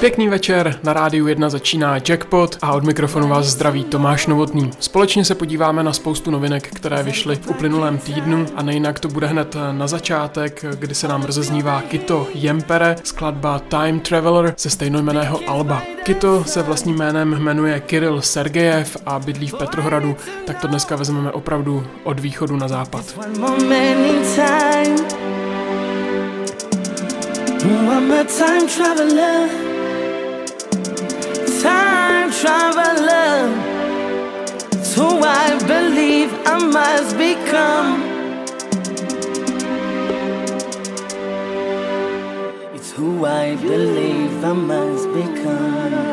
Pěkný večer, na Rádiu 1 začíná Jackpot a od mikrofonu vás zdraví Tomáš Novotný. Společně se podíváme na spoustu novinek, které vyšly v uplynulém týdnu a nejinak to bude hned na začátek, kdy se nám rozeznívá Kito Jempere, skladba Time Traveler ze stejnojmenného alba. Kito se vlastním jménem jmenuje Kirill Sergejev a bydlí v Petrohradu, tak to dneska vezmeme opravdu od východu na západ. I'm a time traveler, time traveler. So I believe I must become. It's who I believe I must become.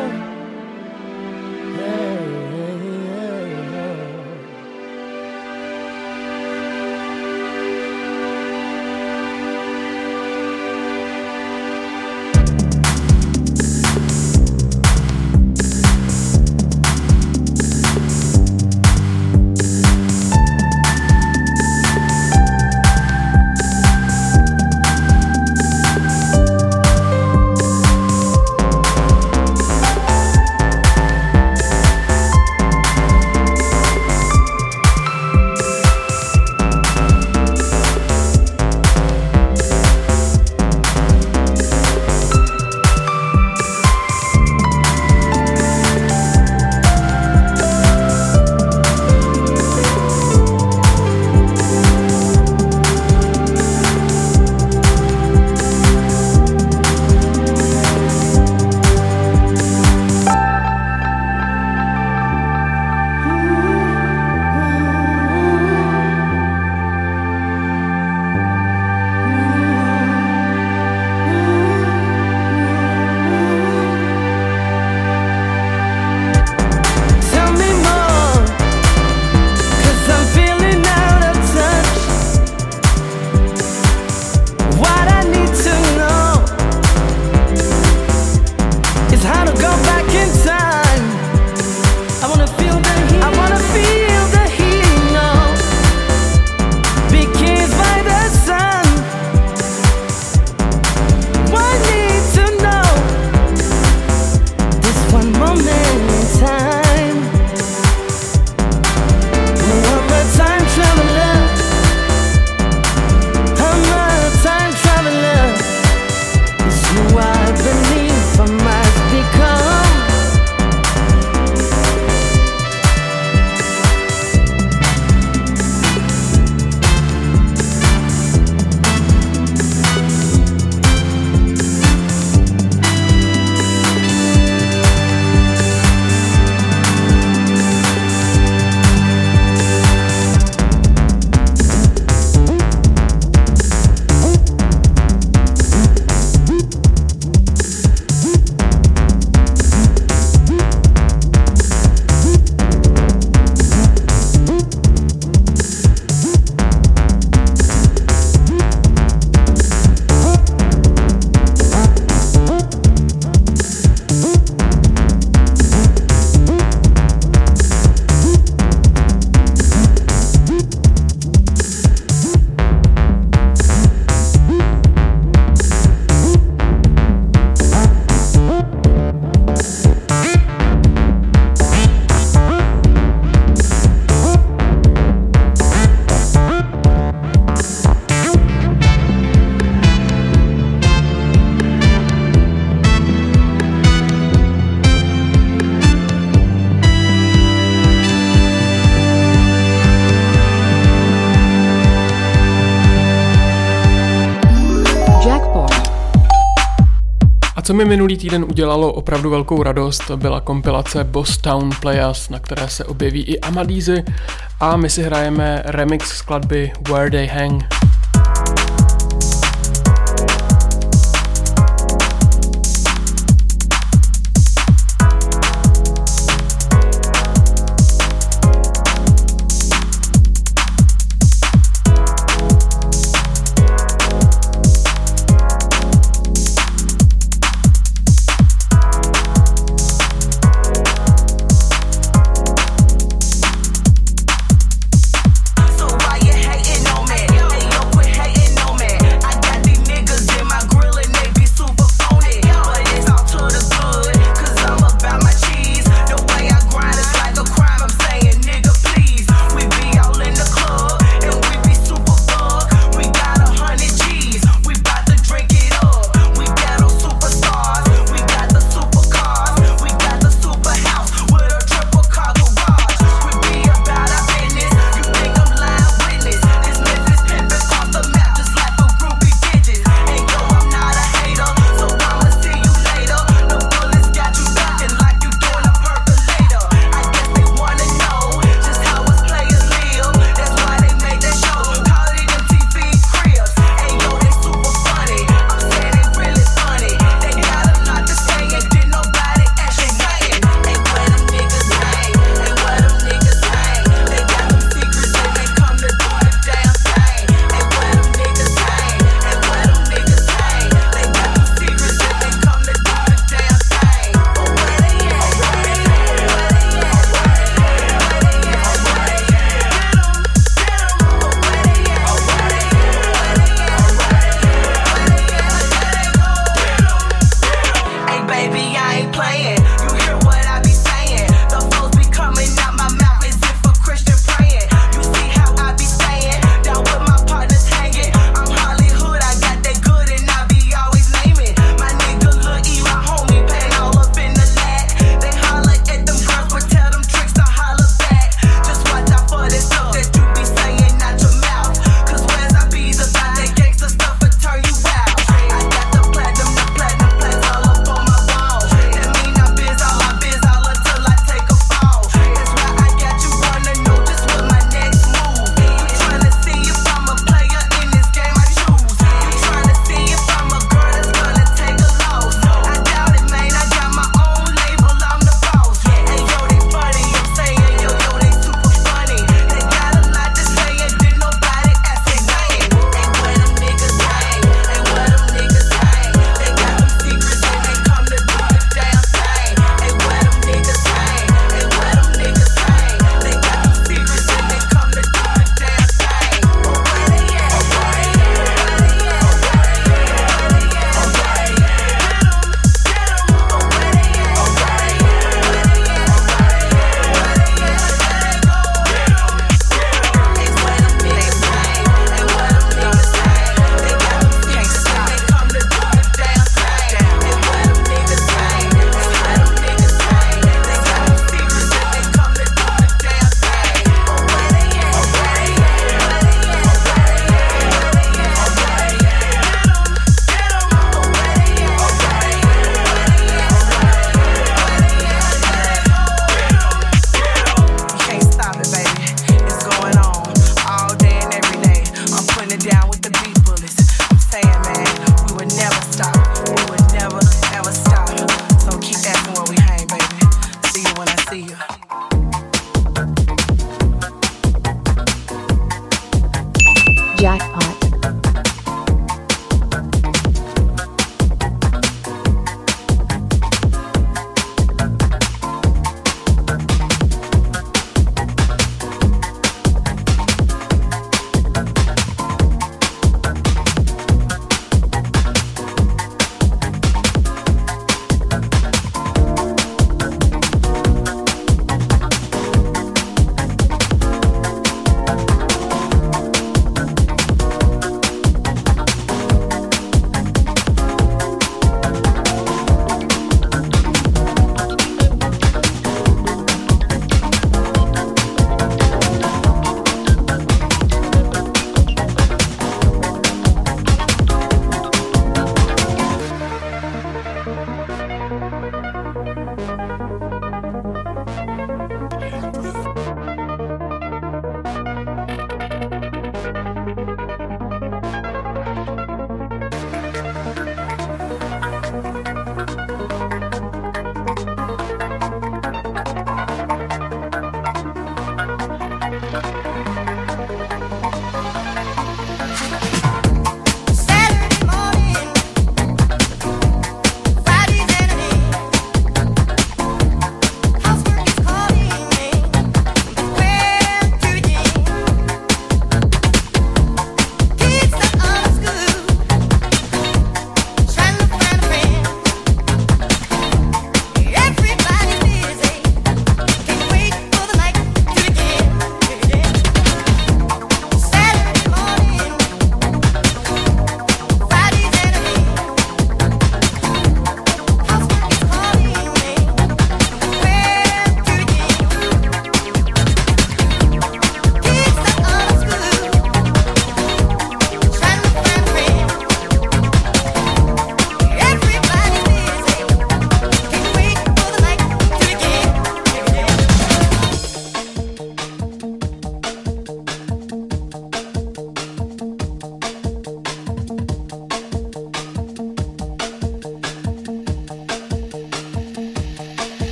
Co mi minulý týden udělalo opravdu velkou radost, byla kompilace Boston Town Players, na které se objeví i Amalízy a my si hrajeme remix skladby Where They Hang.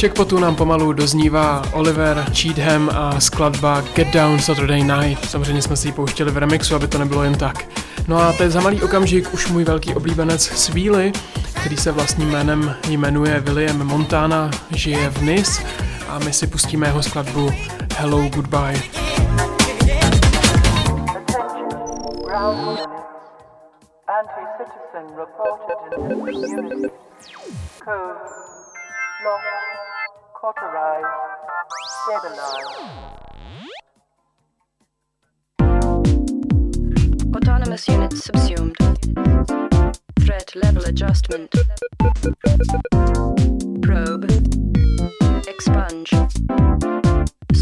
Checkpotu nám pomalu doznívá Oliver Cheatham a skladba Get Down Saturday Night. Samozřejmě jsme si ji pouštěli v remixu, aby to nebylo jen tak. No a teď za malý okamžik už můj velký oblíbenec Svíly, který se vlastním jménem jmenuje William Montana, žije v Nice a my si pustíme jeho skladbu Hello Goodbye. Anti-citizen reported in the community. Code locked, cauterized, stabilized. Autonomous units subsumed. Threat level adjustment. Probe. Expunge.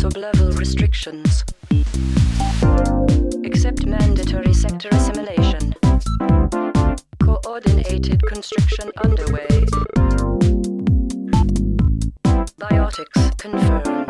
Sub-level restrictions. Accept mandatory sector assimilation. Coordinated constriction underway. Biotics confirmed.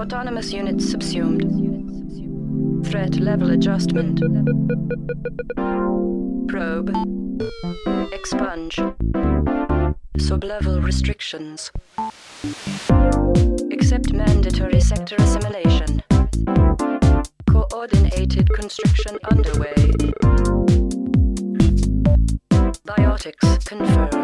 Autonomous units subsumed. Threat level adjustment. Probe. Expunge. Sub-level restrictions. Accept mandatory sector assimilation. Coordinated constriction underway. Biotics confirmed.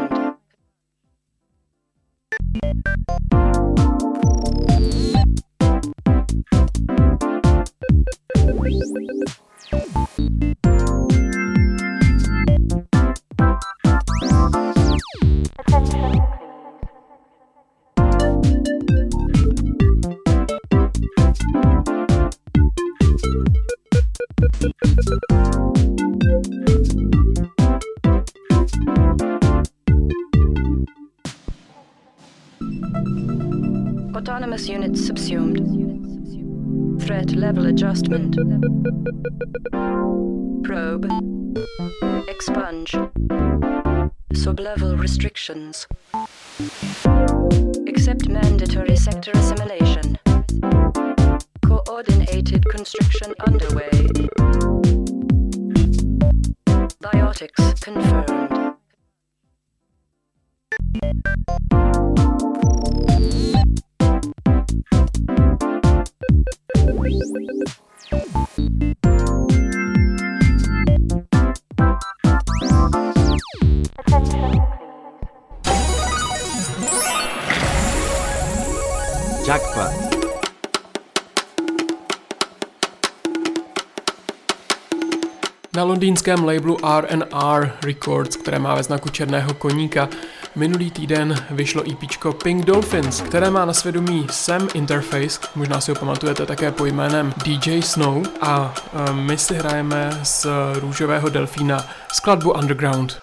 Autonomous units subsumed. Threat level adjustment. Probe. Expunge. Sub-level restrictions. Accept mandatory sector assimilation. Coordinated constriction underway. Biotics confirmed. Jackpot. Na londýnském labelu RNR Records, které má ve znaku černého koníka, minulý týden vyšlo EPčko Pink Dolphins, které má na svědomí Sam Interface, možná si ho pamatujete také pod jménem DJ Snow, a my si hrajeme z Růžového delfína skladbu Underground.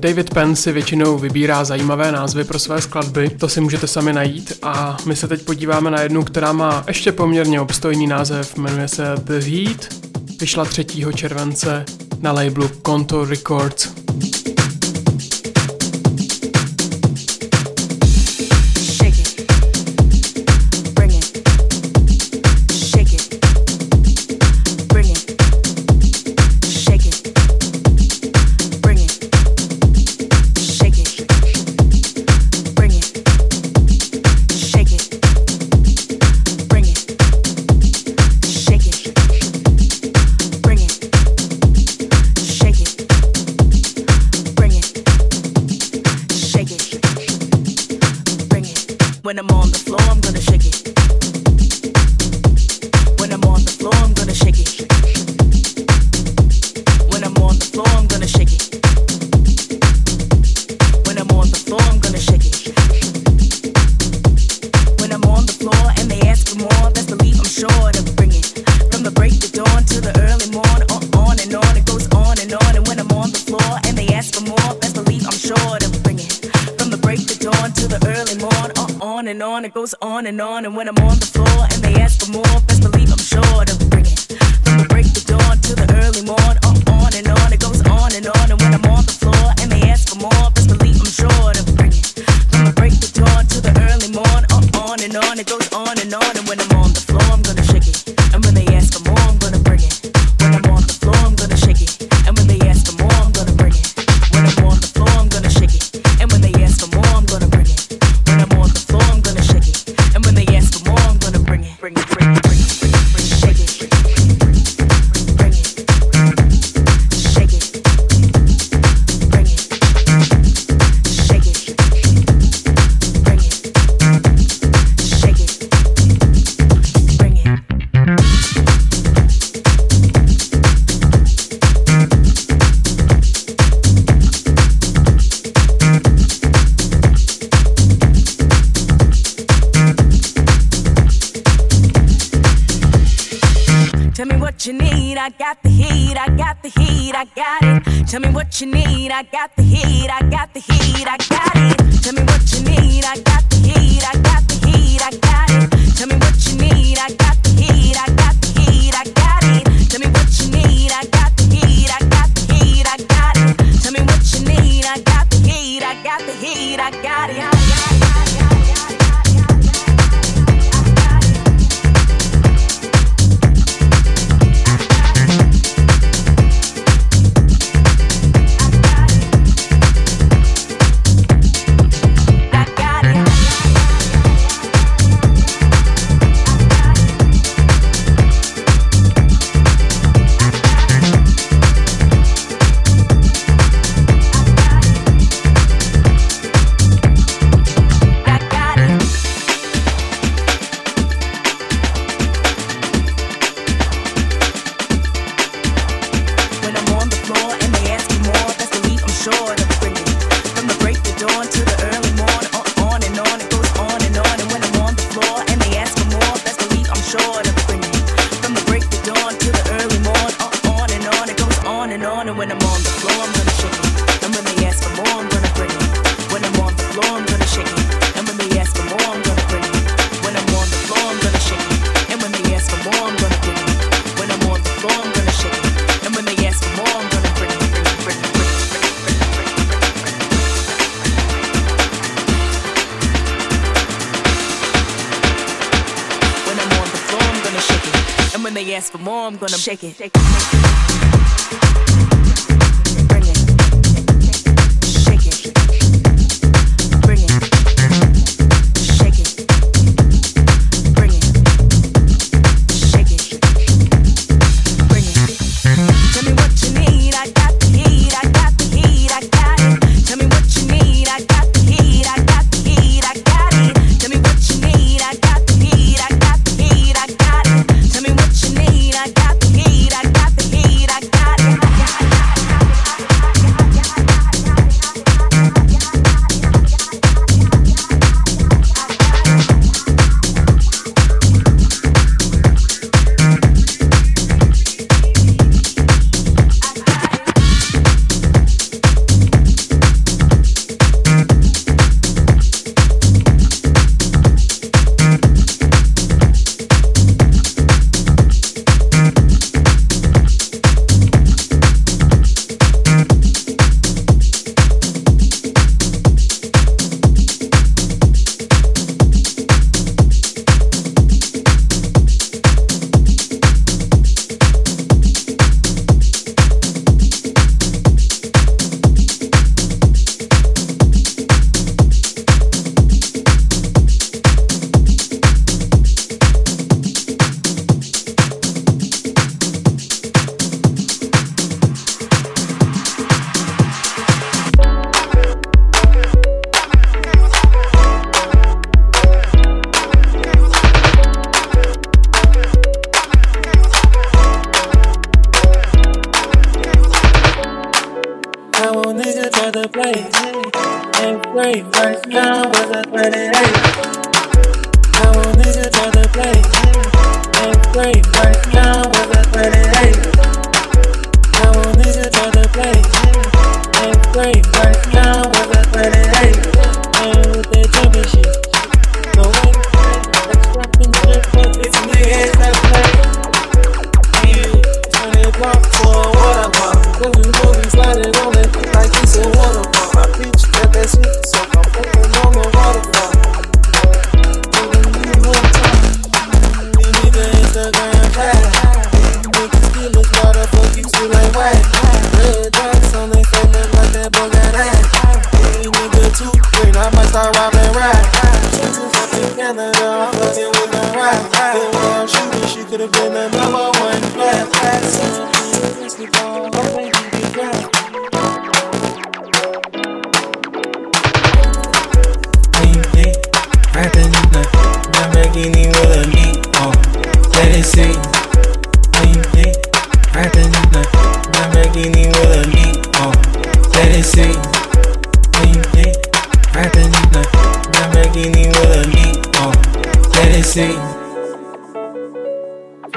David Penn si většinou vybírá zajímavé názvy pro své skladby, to si můžete sami najít a my se teď podíváme na jednu, která má ještě poměrně obstojný název, jmenuje se The Heat, vyšla 3. července na labelu Contour Records. Shake it. Shake it. new nigga to the place. Ain't free right now, but I bet it ain't. New nigga to the place. Ain't free right now, but I bet it ain't. New nigga to the place. Ain't free right now, but I bet it ain't. Ain't with that jumping shit. No way, extracting shit, but it's niggas that play. You turn it block for a water bottle. Cause we know we sliding on it like it's a waterfall. My bitch got that shit, so I'm fucking on the waterfall. Giving me more time. Give me the Instagram tag. Niggas kill us, why the fuck you still ain't whack? Red dots on they family like that bug at ass. Hey nigga, too great, I might start robbing racks. Chances up in Canada, I'm fucking with the rap. The way I'm shooting, she could've been the number one flat.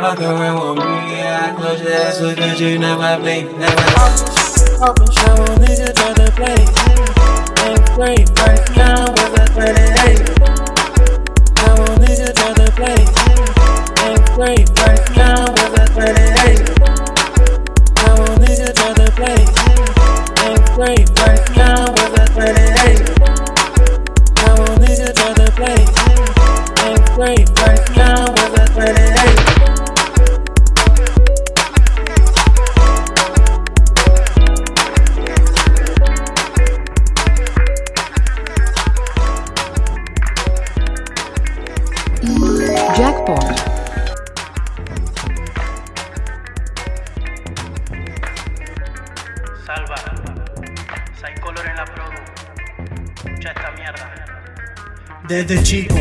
Fuck around with me, I close your ass with cause you never blink, never hop and show a nigga to the place. Ain't free right now, but I bet it ain't. Show a nigga to the place. Ain't free right now, but I bet it ain't. Show a nigga to the place. Ain't free right now, but I bet it ain't. Show a nigga to the place. Ain't free right now, but I bet it ain't. Desde chico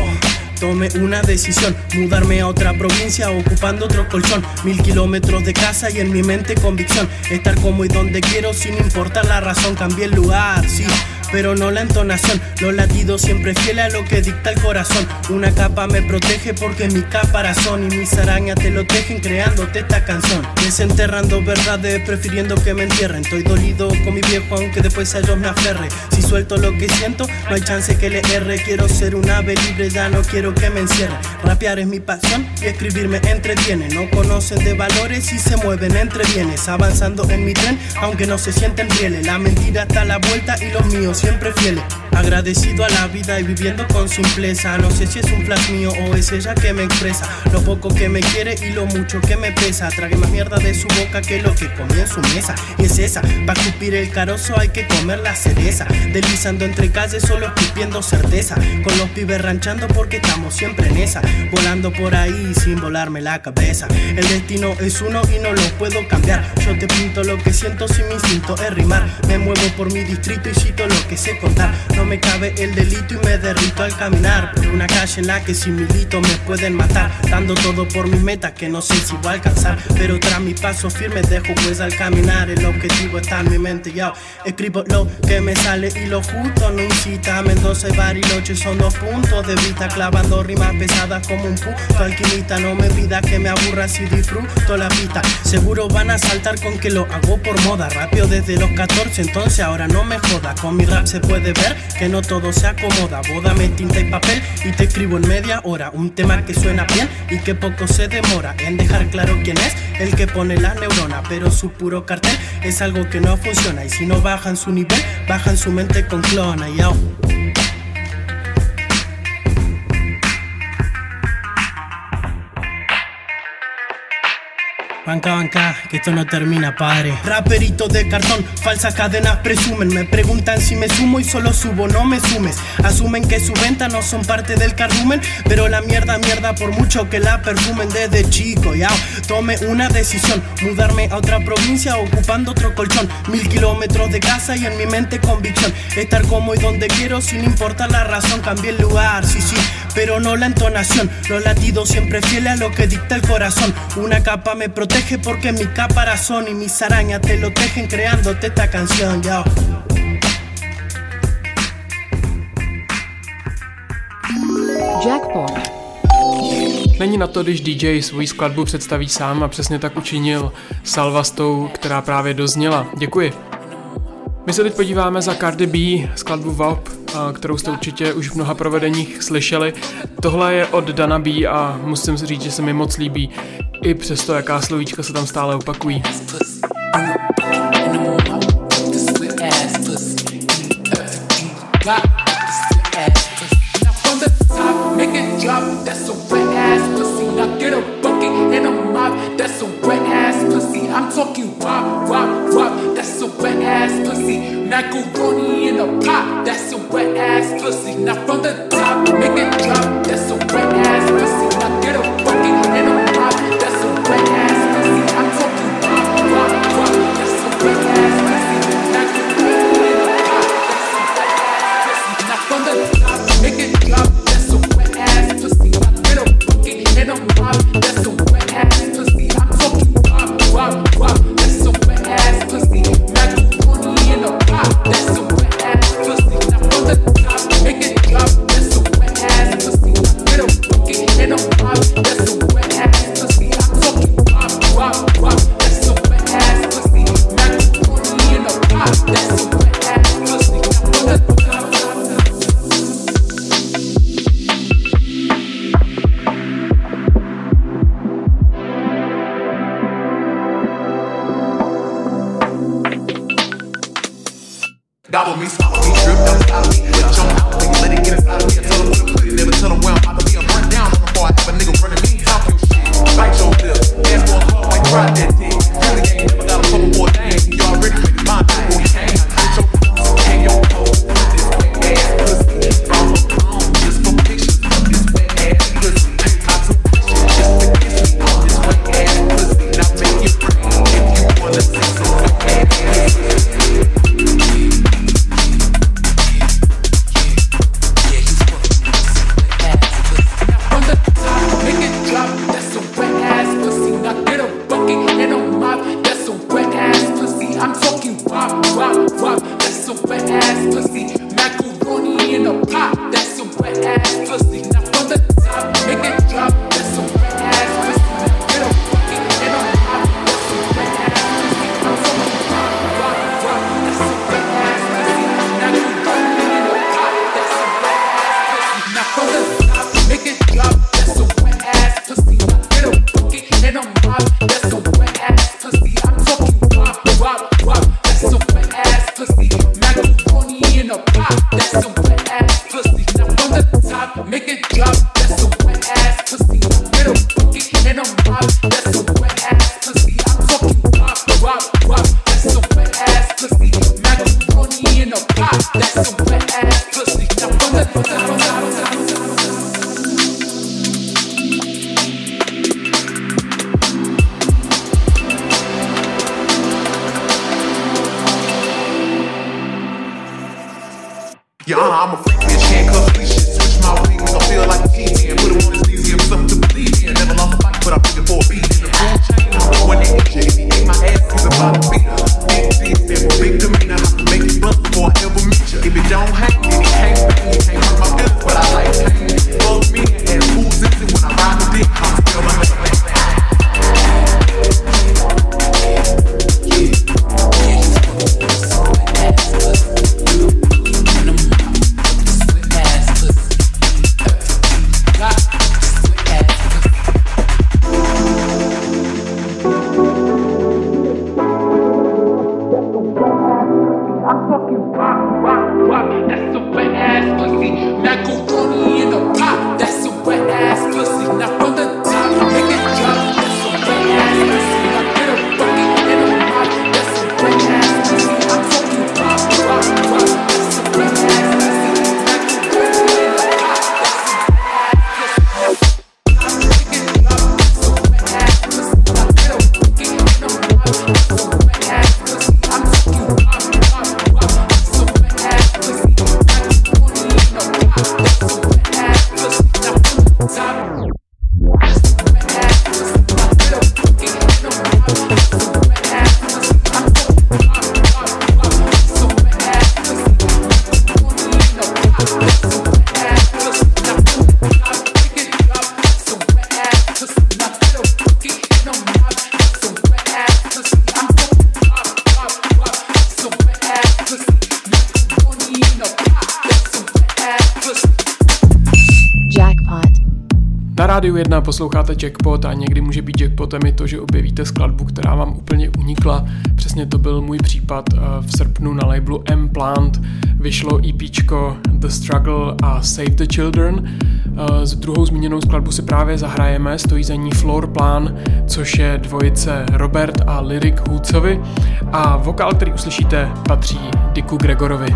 tomé una decisión, mudarme a otra provincia ocupando otro colchón. 1000 kilómetros de casa y en mi mente convicción, estar como y donde quiero sin importar la razón. Cambié el lugar, sí, pero no la entonación. Los latidos siempre fiel a lo que dicta el corazón. Una capa me protege porque mi caparazón y mis arañas te lo tejen creándote esta canción. Desenterrando verdades, prefiriendo que me entierren. Estoy dolido con mi viejo aunque después a ellos me aferre. Si suelto lo que siento, no hay chance que le erre. Quiero ser un ave libre, ya no quiero que me encierren. Rapear es mi pasión y escribir me entretiene. No conocen de valores y se mueven entre bienes. Avanzando en mi tren, aunque no se sienten fieles. La mentira está a la vuelta y los míos siempre fieles. Agradecido a la vida y viviendo con simpleza. No sé si es un flash mío o es ella que me expresa lo poco que me quiere y lo mucho que me pesa. Tragué más mierda de su boca que lo que comí en su mesa. Y es esa, pa' escupir el carozo hay que comer la cereza. Deslizando entre calles solo escupiendo certeza. Con los pibes ranchando porque estamos siempre en esa. Volando por ahí sin volarme la cabeza. El destino es uno y no lo puedo cambiar. Yo te pinto lo que siento si mi instinto es rimar. Me muevo por mi distrito y cito lo que sé contar. No me cabe el delito y me derrito al caminar por una calle en la que sin milito me pueden matar. Dando todo por mis metas que no sé si voy a alcanzar, pero tras mi paso firme dejo pues al caminar. El objetivo está en mi mente, yo escribo lo que me sale y lo justo no incita. Mendoza y Bariloche son 2 puntos de vista, clavando rimas pesadas como un puto alquimista. No me pidas que me aburra si disfruto la pista. Seguro van a saltar con que lo hago por moda. Rapeo desde los 14, entonces ahora no me joda. Con mi rap se puede ver que no todo se acomoda. Bódame tinta y papel y te escribo en media hora. Un tema que suena bien y que poco se demora en dejar claro quién es el que pone la neurona. Pero su puro cartel es algo que no funciona. Y si no bajan su nivel, bajan su mente con clona. Yo. Banca, banca, que esto no termina, padre. Raperitos de cartón, falsas cadenas presumen. Me preguntan si me sumo y solo subo, no me sumes. Asumen que sus ventas no son parte del cardumen, pero la mierda por mucho que la perfumen. Desde chico, ya, tomé una decisión, mudarme a otra provincia ocupando otro colchón. 1000 kilómetros de casa y en mi mente convicción, estar como y donde quiero sin importar la razón. Cambié el lugar, sí, sí, pero no la entonación. Los latidos siempre fieles a lo que dicta el corazón. Una capa me protege protege porque mi caparazón y mis arañas te lo tejen creándote esta canción, yo. Jackpot. Není na to, když DJ svoji skladbu představí sám, a přesně tak učinil Salva s tou, která právě dozněla. Děkuji. My se teď podíváme za Cardi B, skladbu WAP, kterou jste určitě už v mnoha provedeních slyšeli. Tohle je od Dana B a musím říct, že se mi moc líbí. I přesto, jaká slovíčka se tam stále opakují. Macaroni in a pot, that's a wet ass pussy. Now from the top, make it drop, that's a wet ass pussy. Now get a bucket in a pot, that's a wet ass pussy. I'm talking pop, that's a wet ass pussy. Macaroni in a pot, that's a wet ass pussy. Now from the top, make it drop, that's a wet ass pussy. Now get a bucket in a pot, that's a wet ass pussy. I'm talking pop, that's a wet ass pussy. Macaroni in a pot. That's a wet ass pussy. Now from the top, make it drop. That's a wet ass pussy. Now get a bucket and a pop. That's a wet ass pussy. I'm talking pop, pop, pop. That's a wet ass pussy. Macaroni in a pot. That's a wet ass pussy. Now from the double me, swallow me, drip down out of me. Let your mouth nigga, let it get inside of me. I tell him what I'm putting, never tell him where I'm about to be. I'm run down on the bar, I have a nigga running me. How you shit? Bite your lip, ass for a car, like try that dick. Really ain't never got a couple more names. You already with the mind, boy, you hang. Let your pussy, hang your toes. This wet ass pussy, I'm a clown, just for pictures. This wet ass pussy, I took pictures just to kiss me. This wet ass pussy, now make it rain if you wanna see some wet ass pussy. Na rádiu 1 posloucháte Jackpot a někdy může být jackpotem i to, že objevíte skladbu, která vám úplně unikla. Přesně to byl můj případ. V srpnu na labelu M. Plant vyšlo EPčko The Struggle a Save the Children. S druhou zmíněnou skladbu si právě zahrajeme, stojí za ní Floorplan, což je dvojice Robert a Lyric Hootsovi a vokál, který uslyšíte, patří Dicku Gregorovi.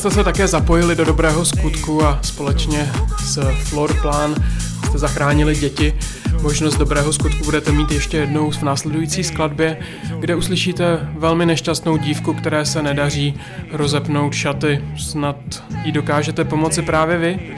Jste se také zapojili do dobrého skutku a společně s Floorplan jste zachránili děti. Možnost dobrého skutku budete mít ještě jednou v následující skladbě, kde uslyšíte velmi nešťastnou dívku, které se nedaří rozepnout šaty. Snad jí dokážete pomoci právě vy.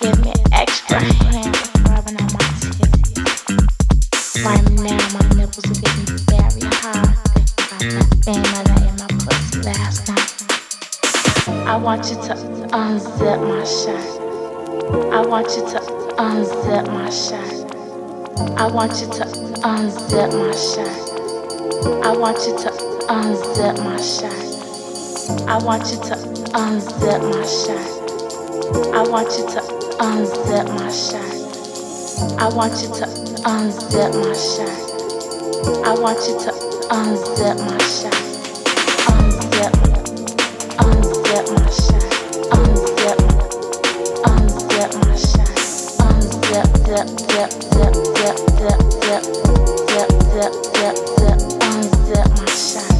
Come here, daddy, and give me extra hand rubbing on my titties. Right now my nipples are getting very hard. Thinking about that bang I got in my pussy last night. I want you to unzip my shirt. I want you to unzip my shirt. I want you to unzip my shirt. I want you to unzip my shirt. I want you to unzip my shirt. I want you to unzip my shirt. I want you to unzip my shirt. I want you to unzip my shirt. Unzip, unzip my shirt. Unzip, unzip my shirt. Unzip, zip, zip, zip, zip, zip, zip, zip, zip, zip, zip. Unzip my shirt.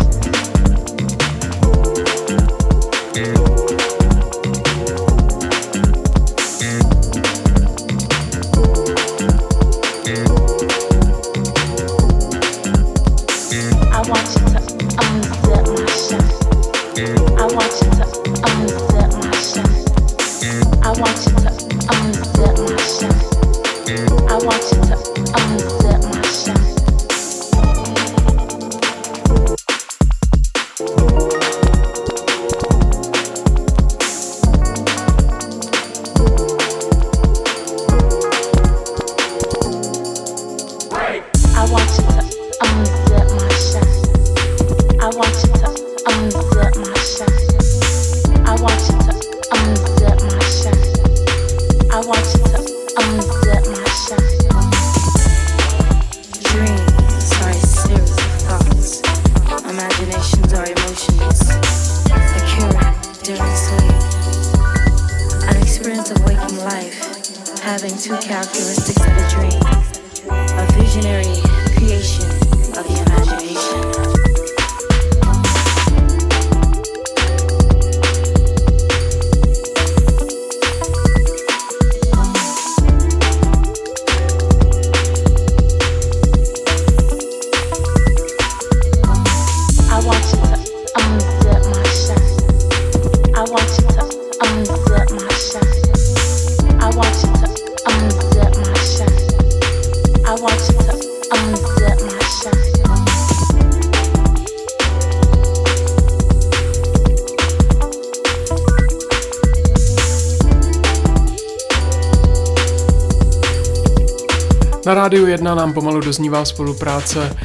Na Rádiu 1 nám pomalu doznívá spolupráce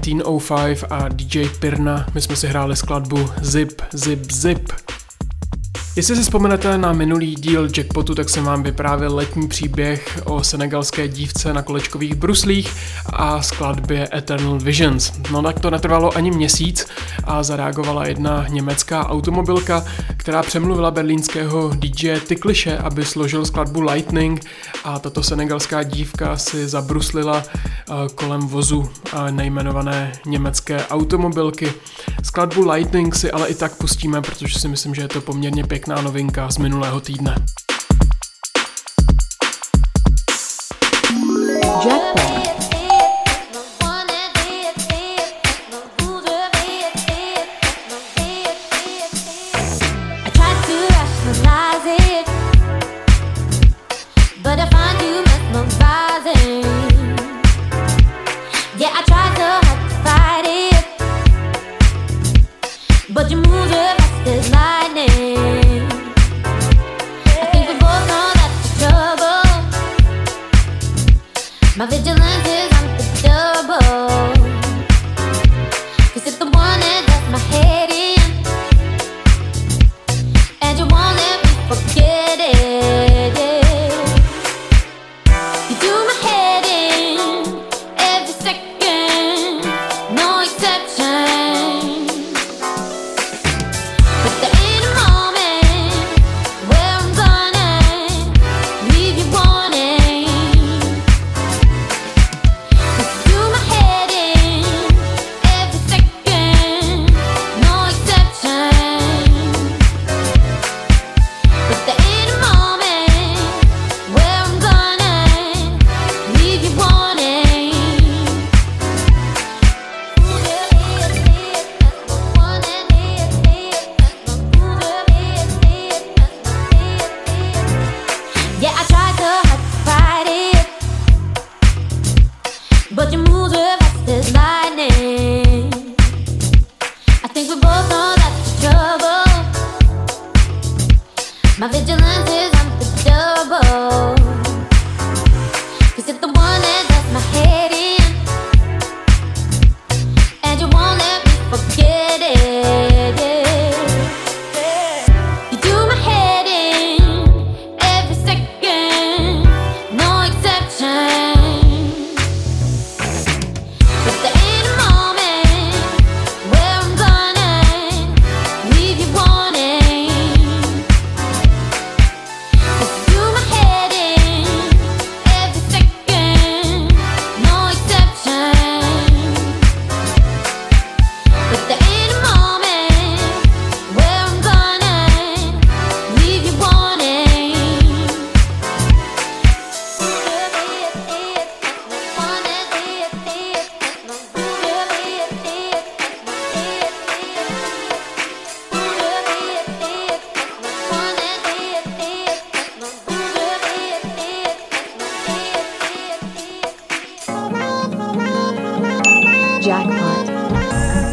1905 a DJ Pirna. My jsme si hráli skladbu Zip, Zip, Zip. Jestli si vzpomenete na minulý díl Jackpotu, tak jsem vám vyprávěl letní příběh o senegalské dívce na kolečkových bruslích a skladbě Eternal Visions. No tak to netrvalo ani měsíc a zareagovala jedna německá automobilka, která přemluvila berlínského DJ Tyklishe, aby složil skladbu Lightning, a tato senegalská dívka si zabruslila kolem vozu nejmenované německé automobilky. Skladbu Lightning si ale i tak pustíme, protože si myslím, že je to poměrně pěkná novinka z minulého týdne. But the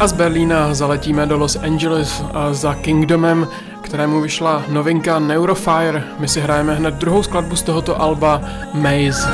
A z Berlína zaletíme do Los Angeles a za Kingdomem, kterému vyšla novinka Neurofire. My si hrajeme hned druhou skladbu z tohoto alba, Maze.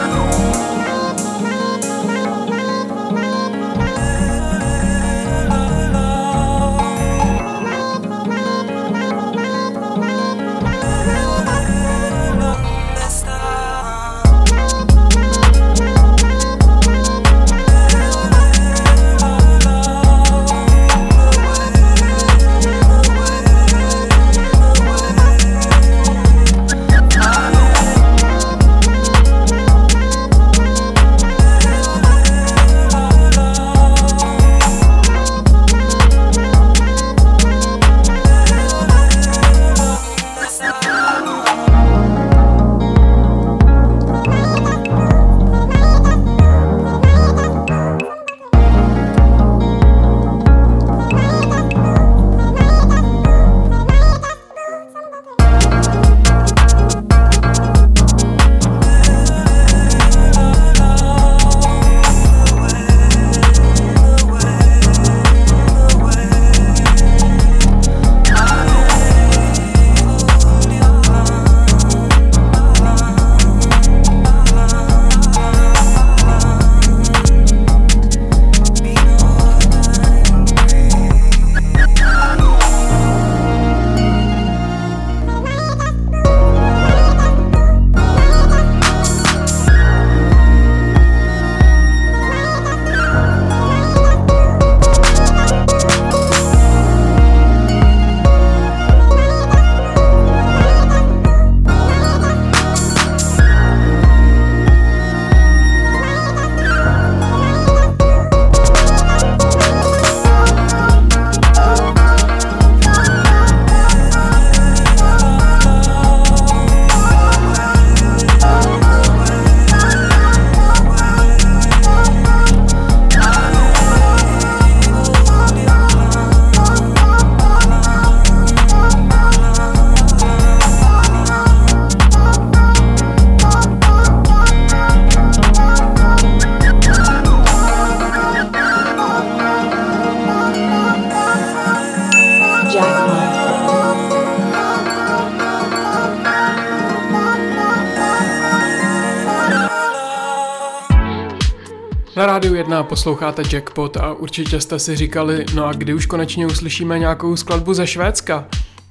Posloucháte Jackpot a určitě jste si říkali, no a kdy už konečně uslyšíme nějakou skladbu ze Švédska?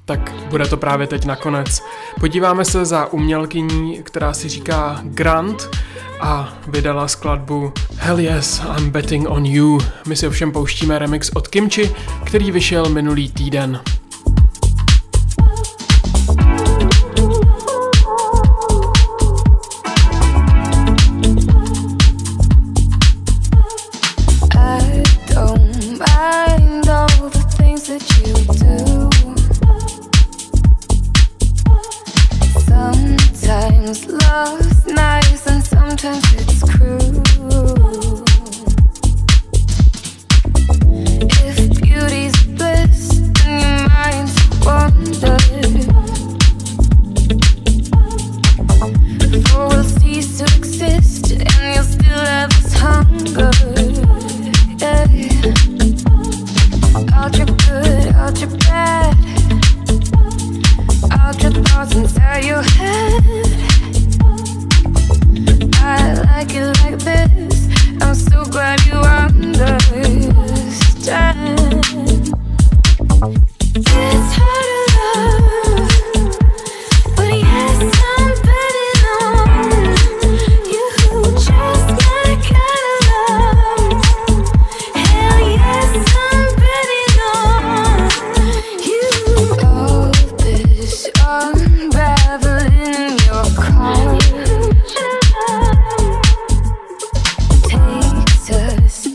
Tak bude to právě teď nakonec. Podíváme se za umělkyní, která si říká Grant a vydala skladbu Hell Yes, I'm Betting on You. My si ovšem pouštíme remix od Kimchi, který vyšel minulý týden.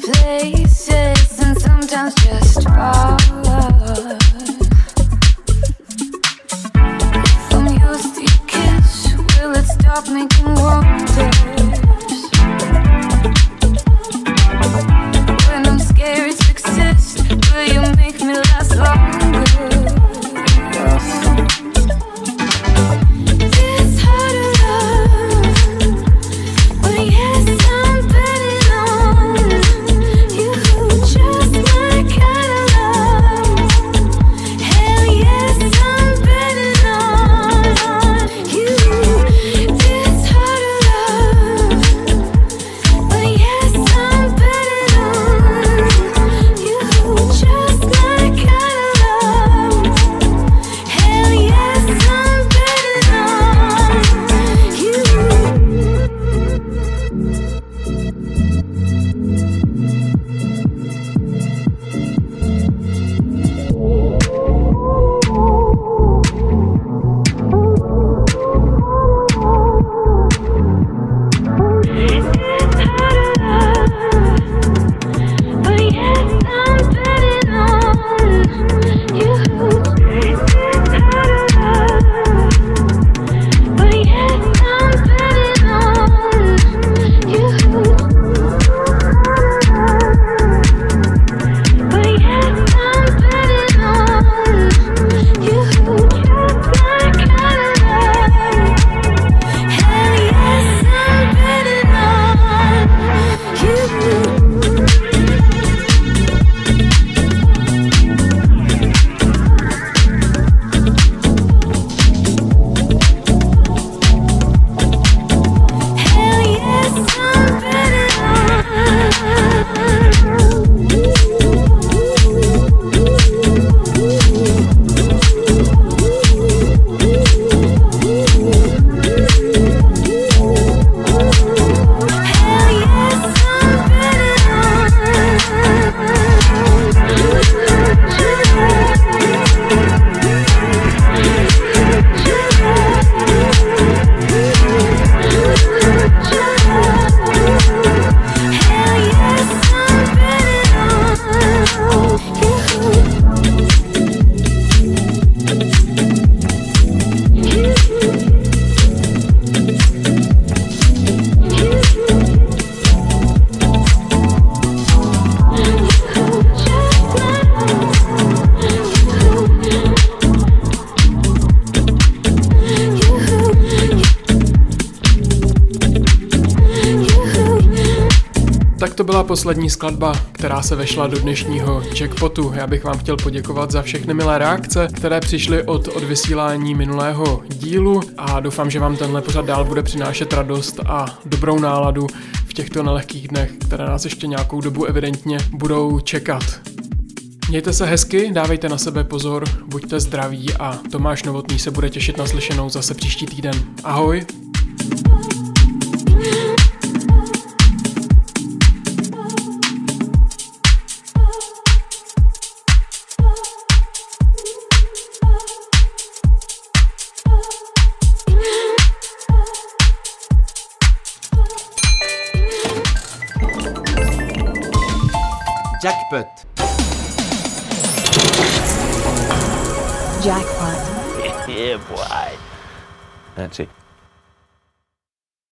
Places and sometimes just fall. to byla poslední skladba, která se vešla do dnešního jackpotu. Já bych vám chtěl poděkovat za všechny milé reakce, které přišly od odvysílání minulého dílu a doufám, že vám tenhle pořad dál bude přinášet radost a dobrou náladu v těchto nelehkých dnech, které nás ještě nějakou dobu evidentně budou čekat. Mějte se hezky, dávejte na sebe pozor, buďte zdraví a Tomáš Novotný se bude těšit na slyšenou zase příští týden. Ahoj! Jackpot. Jackpot. Yeah, boy. That's it.